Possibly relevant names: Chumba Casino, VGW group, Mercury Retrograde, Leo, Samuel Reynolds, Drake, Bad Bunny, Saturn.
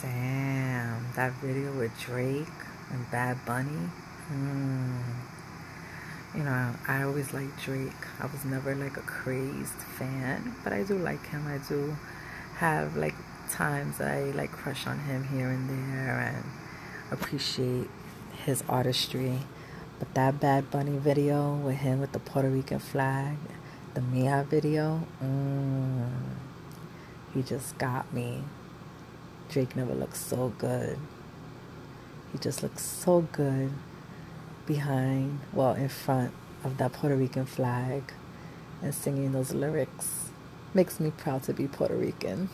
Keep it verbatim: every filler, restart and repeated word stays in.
Damn, that video with Drake and Bad Bunny. Mm. You know, I always liked Drake. I was never like a crazed fan, but I do like him. I do have like times I like crush on him here and there and appreciate his artistry. But that Bad Bunny video with him with the Puerto Rican flag, the M I A video, mm, he just got me. Drake never looks so good. He just looks so good behind, well, in front of that Puerto Rican flag and singing those lyrics. Makes me proud to be Puerto Rican.